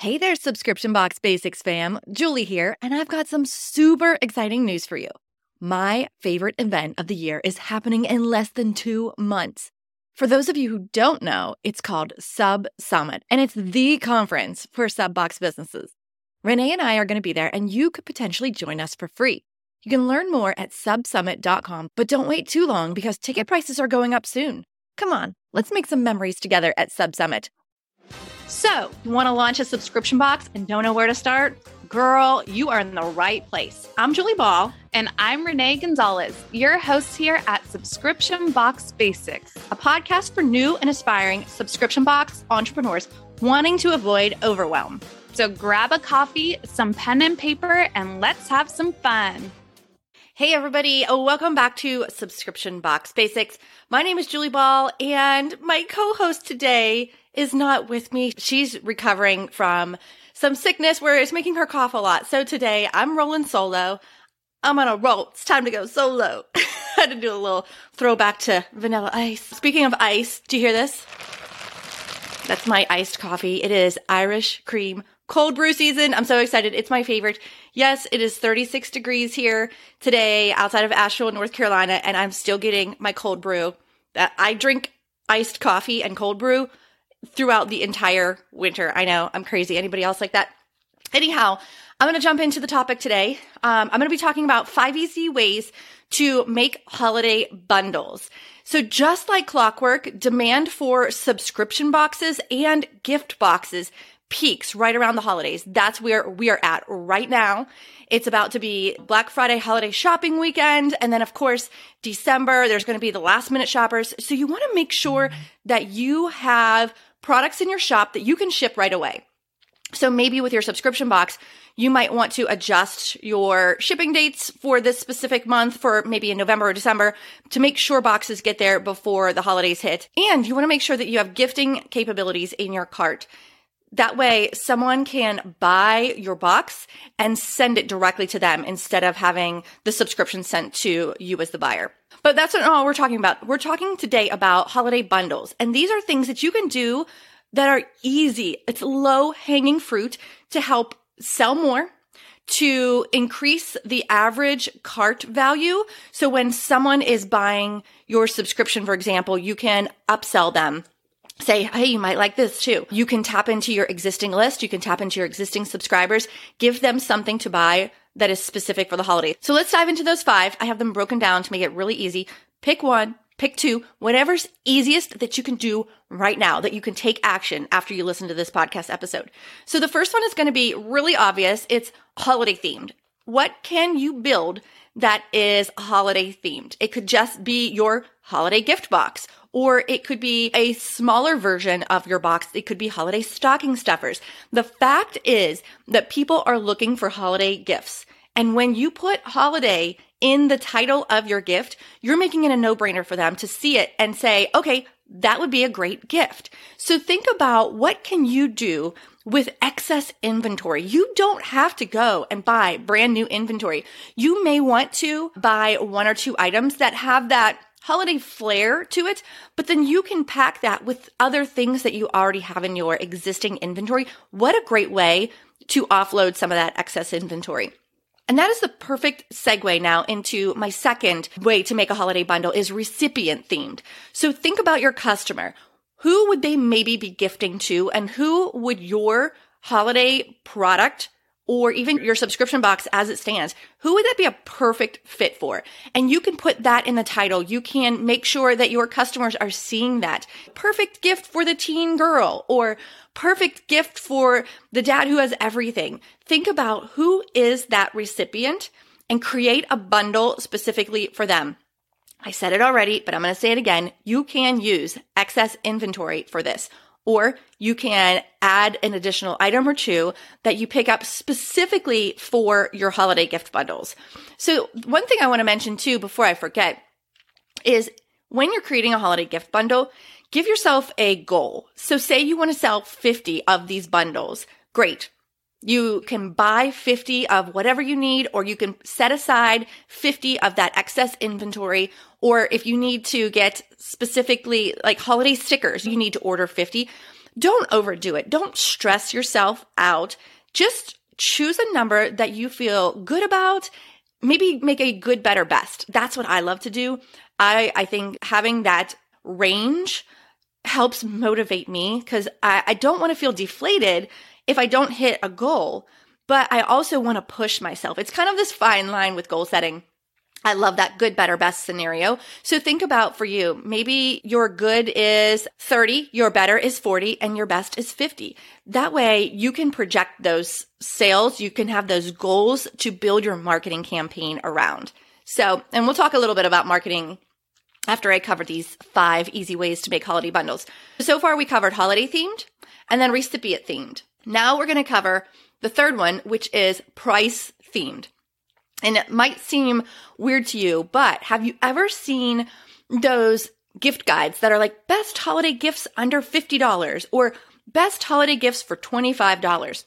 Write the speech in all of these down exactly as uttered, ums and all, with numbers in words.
Hey there, Subscription Box Basics fam. Julie here, and I've got some super exciting news for you. My favorite event of the year is happening in less than two months. For those of you who don't know, it's called Sub Summit, and it's the conference for sub box businesses. Renee and I are going to be there, and you could potentially join us for free. You can learn more at sub summit dot com, but don't wait too long because ticket prices are going up soon. Come on, let's make some memories together at Sub Summit. So, you want to launch a subscription box and don't know where to start? Girl, you are in the right place. I'm Julie Ball. And I'm Renee Gonzalez, your host here at Subscription Box Basics, a podcast for new and aspiring subscription box entrepreneurs wanting to avoid overwhelm. So grab a coffee, some pen and paper, and let's have some fun. Hey, everybody. Welcome back to Subscription Box Basics. My name is Julie Ball, and my co-host today is not with me. She's recovering from some sickness where it's making her cough a lot. So today I'm rolling solo. I'm on a roll. It's time to go solo. I had to do a little throwback to Vanilla Ice. Speaking of ice, do you hear this? That's my iced coffee. It is Irish cream cold brew season. I'm so excited. It's my favorite. Yes, it is thirty-six degrees here today outside of Asheville, North Carolina, and I'm still getting my cold brew. That I drink iced coffee and cold brew throughout the entire winter. I know, I'm crazy. Anybody else like that? Anyhow, I'm going to jump into the topic today. Um, I'm going to be talking about five easy ways to make holiday bundles. So just like clockwork, demand for subscription boxes and gift boxes peaks right around the holidays. That's where we are at right now. It's about to be Black Friday holiday shopping weekend. And then, of course, December, there's going to be the last minute shoppers. So you want to make sure that you have products in your shop that you can ship right away. So maybe with your subscription box, you might want to adjust your shipping dates for this specific month for maybe in November or December to make sure boxes get there before the holidays hit. And you want to make sure that you have gifting capabilities in your cart. That way someone can buy your box and send it directly to them instead of having the subscription sent to you as the buyer. But that's not all we're talking about. We're talking today about holiday bundles. And these are things that you can do that are easy. It's low-hanging fruit to help sell more, to increase the average cart value. So when someone is buying your subscription, for example, you can upsell them. Say, hey, you might like this too. You can tap into your existing list. You can tap into your existing subscribers. Give them something to buy that is specific for the holiday. So let's dive into those five. I have them broken down to make it really easy. Pick one, pick two, whatever's easiest that you can do right now, that you can take action after you listen to this podcast episode. So the first one is going to be really obvious. It's holiday themed. What can you build that is holiday themed? It could just be your holiday gift box, or it could be a smaller version of your box. It could be holiday stocking stuffers. The fact is that people are looking for holiday gifts. And when you put holiday in the title of your gift, you're making it a no-brainer for them to see it and say, okay, that would be a great gift. So think about what can you do with excess inventory. You don't have to go and buy brand new inventory. You may want to buy one or two items that have that holiday flair to it, but then you can pack that with other things that you already have in your existing inventory. What a great way to offload some of that excess inventory. And that is the perfect segue now into my second way to make a holiday bundle is recipient themed. So think about your customer. Who would they maybe be gifting to, and who would your holiday product or even your subscription box as it stands, who would that be a perfect fit for? And you can put that in the title. You can make sure that your customers are seeing that. Perfect gift for the teen girl, or perfect gift for the dad who has everything. Think about who is that recipient and create a bundle specifically for them. I said it already, but I'm going to say it again. You can use excess inventory for this, or you can add an additional item or two that you pick up specifically for your holiday gift bundles. So one thing I want to mention too before I forget is when you're creating a holiday gift bundle, give yourself a goal. So say you want to sell fifty of these bundles. Great. You can buy fifty of whatever you need, or you can set aside fifty of that excess inventory. Or if you need to get specifically like holiday stickers, you need to order fifty. Don't overdo it. Don't stress yourself out. Just choose a number that you feel good about. Maybe make a good, better, best. That's what I love to do. I, I think having that range helps motivate me because I, I don't want to feel deflated if I don't hit a goal, but I also want to push myself. It's kind of this fine line with goal setting. I love that good, better, best scenario. So think about for you, maybe your good is thirty, your better is forty, and your best is fifty. That way you can project those sales. You can have those goals to build your marketing campaign around. So, and we'll talk a little bit about marketing after I cover these five easy ways to make holiday bundles. So far we covered holiday themed and then recipient themed. Now we're going to cover the third one, which is price themed. And it might seem weird to you, but have you ever seen those gift guides that are like best holiday gifts under fifty dollars or best holiday gifts for twenty-five dollars?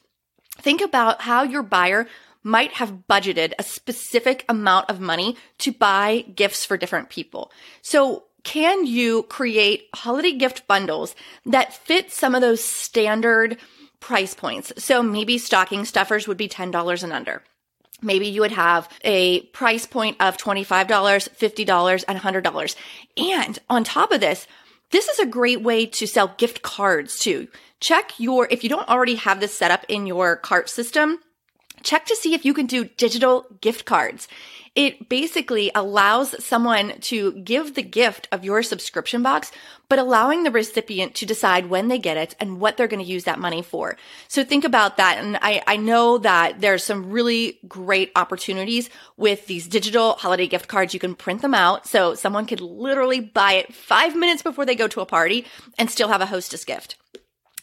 Think about how your buyer might have budgeted a specific amount of money to buy gifts for different people. So can you create holiday gift bundles that fit some of those standard price points? So maybe stocking stuffers would be ten dollars and under. Maybe you would have a price point of twenty-five dollars, fifty dollars, and one hundred dollars. And on top of this, this is a great way to sell gift cards too. Check your, if you don't already have this set up in your cart system, check to see if you can do digital gift cards. It basically allows someone to give the gift of your subscription box, but allowing the recipient to decide when they get it and what they're going to use that money for. So think about that. And I, I know that there's some really great opportunities with these digital holiday gift cards. You can print them out. So someone could literally buy it five minutes before they go to a party and still have a hostess gift.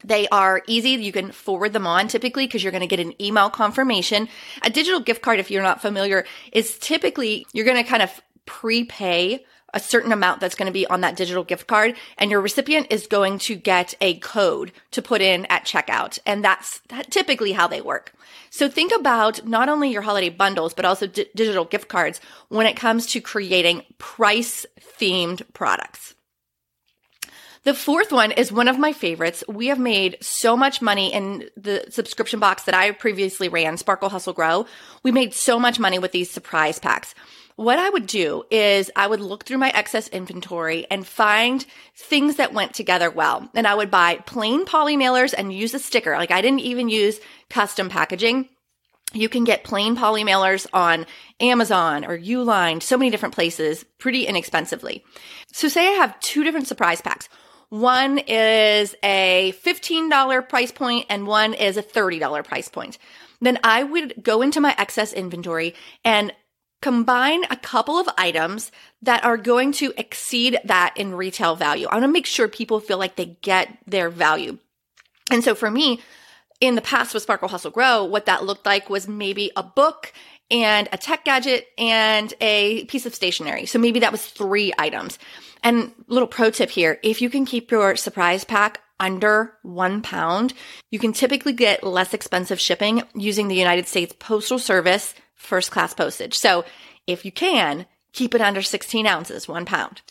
They are easy. You can forward them on typically because you're going to get an email confirmation. A digital gift card, if you're not familiar, is typically you're going to kind of prepay a certain amount that's going to be on that digital gift card, and your recipient is going to get a code to put in at checkout. And that's typically how they work. So think about not only your holiday bundles, but also d- digital gift cards when it comes to creating price-themed products. The fourth one is one of my favorites. We have made so much money in the subscription box that I previously ran, Sparkle Hustle Grow. We made so much money with these surprise packs. What I would do is I would look through my excess inventory and find things that went together well. And I would buy plain poly mailers and use a sticker. Like I didn't even use custom packaging. You can get plain poly mailers on Amazon or Uline, so many different places, pretty inexpensively. So say I have two different surprise packs. One is a fifteen dollars price point and one is a thirty dollars price point. Then I would go into my excess inventory and combine a couple of items that are going to exceed that in retail value. I want to make sure people feel like they get their value. And so for me, in the past with Sparkle Hustle Grow, what that looked like was maybe a book and a tech gadget and a piece of stationery. So maybe that was three items. And little pro tip here, if you can keep your surprise pack under one pound, you can typically get less expensive shipping using the United States Postal Service first class postage. So if you can, keep it under sixteen ounces, one pound.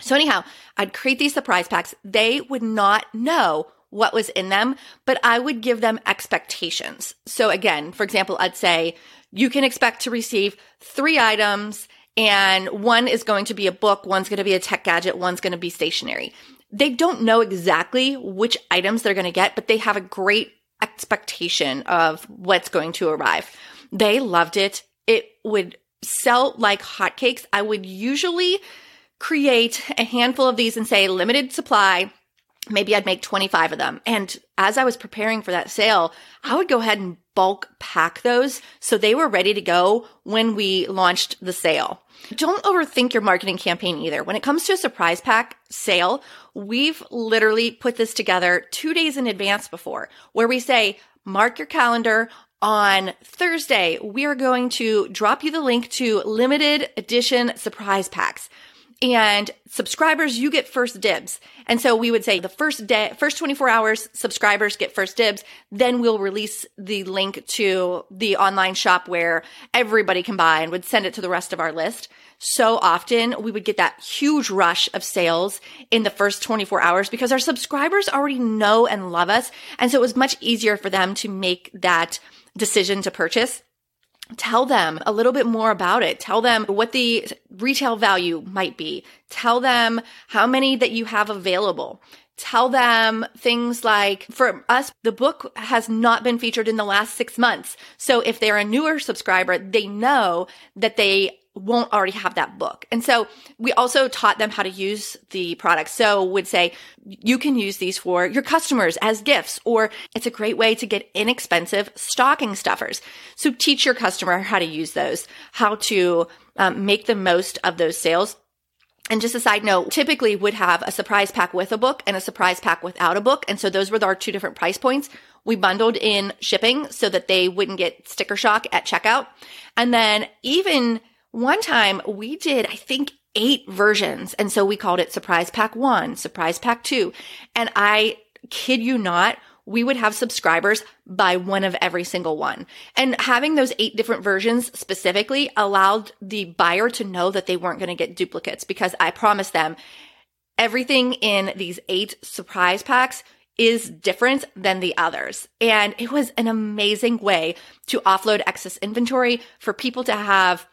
So anyhow, I'd create these surprise packs. They would not know what was in them, but I would give them expectations. So again, for example, I'd say you can expect to receive three items, and one is going to be a book, one's going to be a tech gadget, one's going to be stationery. They don't know exactly which items they're going to get, but they have a great expectation of what's going to arrive. They loved it. It would sell like hotcakes. I would usually create a handful of these and say limited supply. Maybe I'd make twenty-five of them. And as I was preparing for that sale, I would go ahead and bulk pack those so they were ready to go when we launched the sale. Don't overthink your marketing campaign either. When it comes to a surprise pack sale, we've literally put this together two days in advance before, where we say, mark your calendar. On Thursday, we are going to drop you the link to limited edition surprise packs. And subscribers, you get first dibs. And so we would say the first day, first twenty-four hours, subscribers get first dibs. Then we'll release the link to the online shop where everybody can buy and would send it to the rest of our list. So often we would get that huge rush of sales in the first twenty-four hours because our subscribers already know and love us. And so it was much easier for them to make that decision to purchase. Tell them a little bit more about it. Tell them what the retail value might be. Tell them how many that you have available. Tell them things like, for us, the book has not been featured in the last six months. So if they're a newer subscriber, they know that they won't already have that book. And so we also taught them how to use the product. So would say you can use these for your customers as gifts, or it's a great way to get inexpensive stocking stuffers. So teach your customer how to use those, how to um, make the most of those sales. And just a side note, typically would have a surprise pack with a book and a surprise pack without a book. And so those were our two different price points. We bundled in shipping so that they wouldn't get sticker shock at checkout. And then even one time we did, I think, eight versions. And so we called it Surprise Pack one, Surprise Pack two. And I kid you not, we would have subscribers buy one of every single one. And having those eight different versions specifically allowed the buyer to know that they weren't going to get duplicates, because I promised them everything in these eight surprise packs is different than the others. And it was an amazing way to offload excess inventory for people to have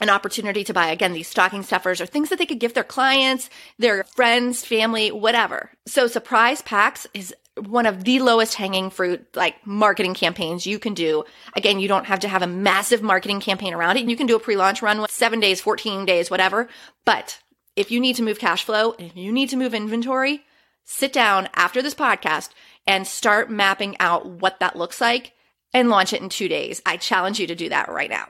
an opportunity to buy, again, these stocking stuffers or things that they could give their clients, their friends, family, whatever. So surprise packs is one of the lowest hanging fruit, like, marketing campaigns you can do. Again, you don't have to have a massive marketing campaign around it. You can do a pre-launch run with seven days, fourteen days, whatever. But if you need to move cash flow, if you need to move inventory, sit down after this podcast and start mapping out what that looks like and launch it in two days. I challenge you to do that right now.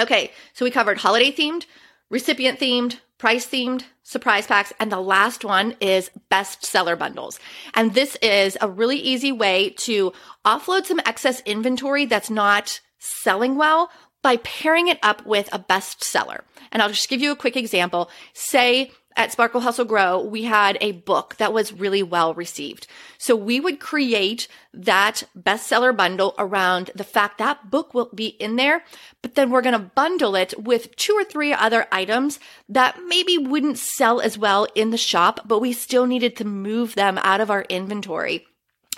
Okay, so we covered holiday themed, recipient themed, price themed, surprise packs, and the last one is bestseller bundles. And this is a really easy way to offload some excess inventory that's not selling well by pairing it up with a bestseller. And I'll just give you a quick example. Say at Sparkle Hustle Grow, we had a book that was really well received. So we would create that bestseller bundle around the fact that book will be in there, but then we're going to bundle it with two or three other items that maybe wouldn't sell as well in the shop, but we still needed to move them out of our inventory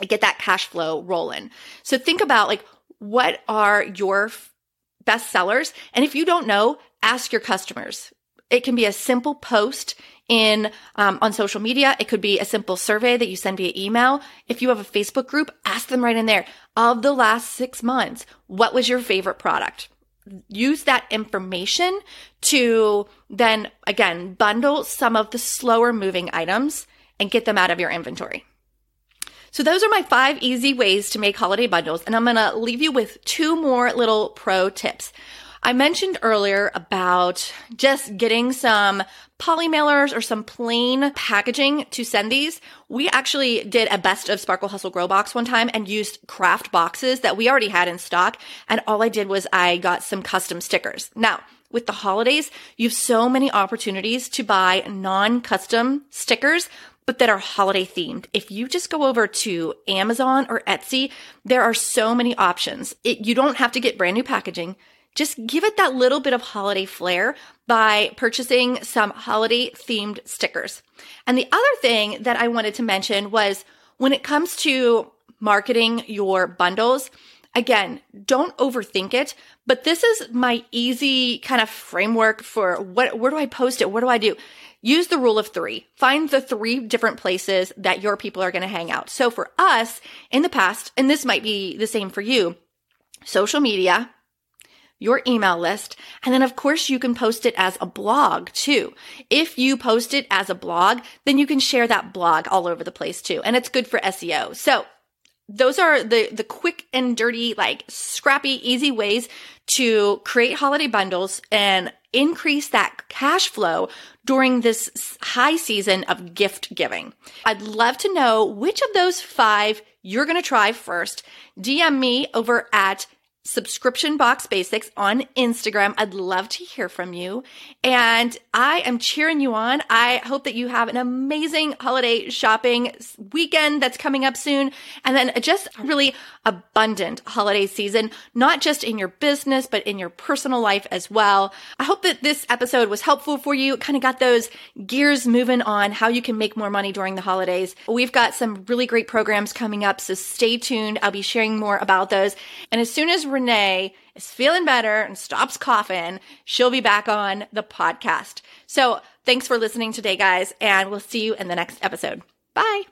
and get that cash flow rolling. So think about, like, what are your best sellers? And if you don't know, ask your customers. It can be a simple post in um, on social media. It could be a simple survey that you send via email. If you have a Facebook group, ask them right in there, of the last six months, what was your favorite product? Use that information to then, again, bundle some of the slower moving items and get them out of your inventory. So those are my five easy ways to make holiday bundles, and I'm going to leave you with two more little pro tips. I mentioned earlier about just getting some poly mailers or some plain packaging to send these. We actually did a best of Sparkle Hustle Grow box one time and used craft boxes that we already had in stock. And all I did was I got some custom stickers. Now, with the holidays, you have so many opportunities to buy non-custom stickers, but that are holiday themed. If you just go over to Amazon or Etsy, there are so many options. It, you don't have to get brand new packaging. Just give it that little bit of holiday flair by purchasing some holiday-themed stickers. And the other thing that I wanted to mention was, when it comes to marketing your bundles, again, don't overthink it, but this is my easy kind of framework for what, where do I post it? What do I do? Use the rule of three. Find the three different places that your people are going to hang out. So for us, in the past, and this might be the same for you, social media, your email list, and then of course you can post it as a blog too. If you post it as a blog, then you can share that blog all over the place too, and it's good for S E O. So those are the, the quick and dirty, like, scrappy, easy ways to create holiday bundles and increase that cash flow during this high season of gift giving. I'd love to know which of those five you're going to try first. D M me over at Subscription Box Basics on Instagram. I'd love to hear from you. And I am cheering you on. I hope that you have an amazing holiday shopping weekend that's coming up soon. And then just a really abundant holiday season, not just in your business, but in your personal life as well. I hope that this episode was helpful for you. It kind of got those gears moving on how you can make more money during the holidays. We've got some really great programs coming up, so stay tuned. I'll be sharing more about those. And as soon as Renee is feeling better and stops coughing, she'll be back on the podcast. So thanks for listening today, guys, and we'll see you in the next episode. Bye.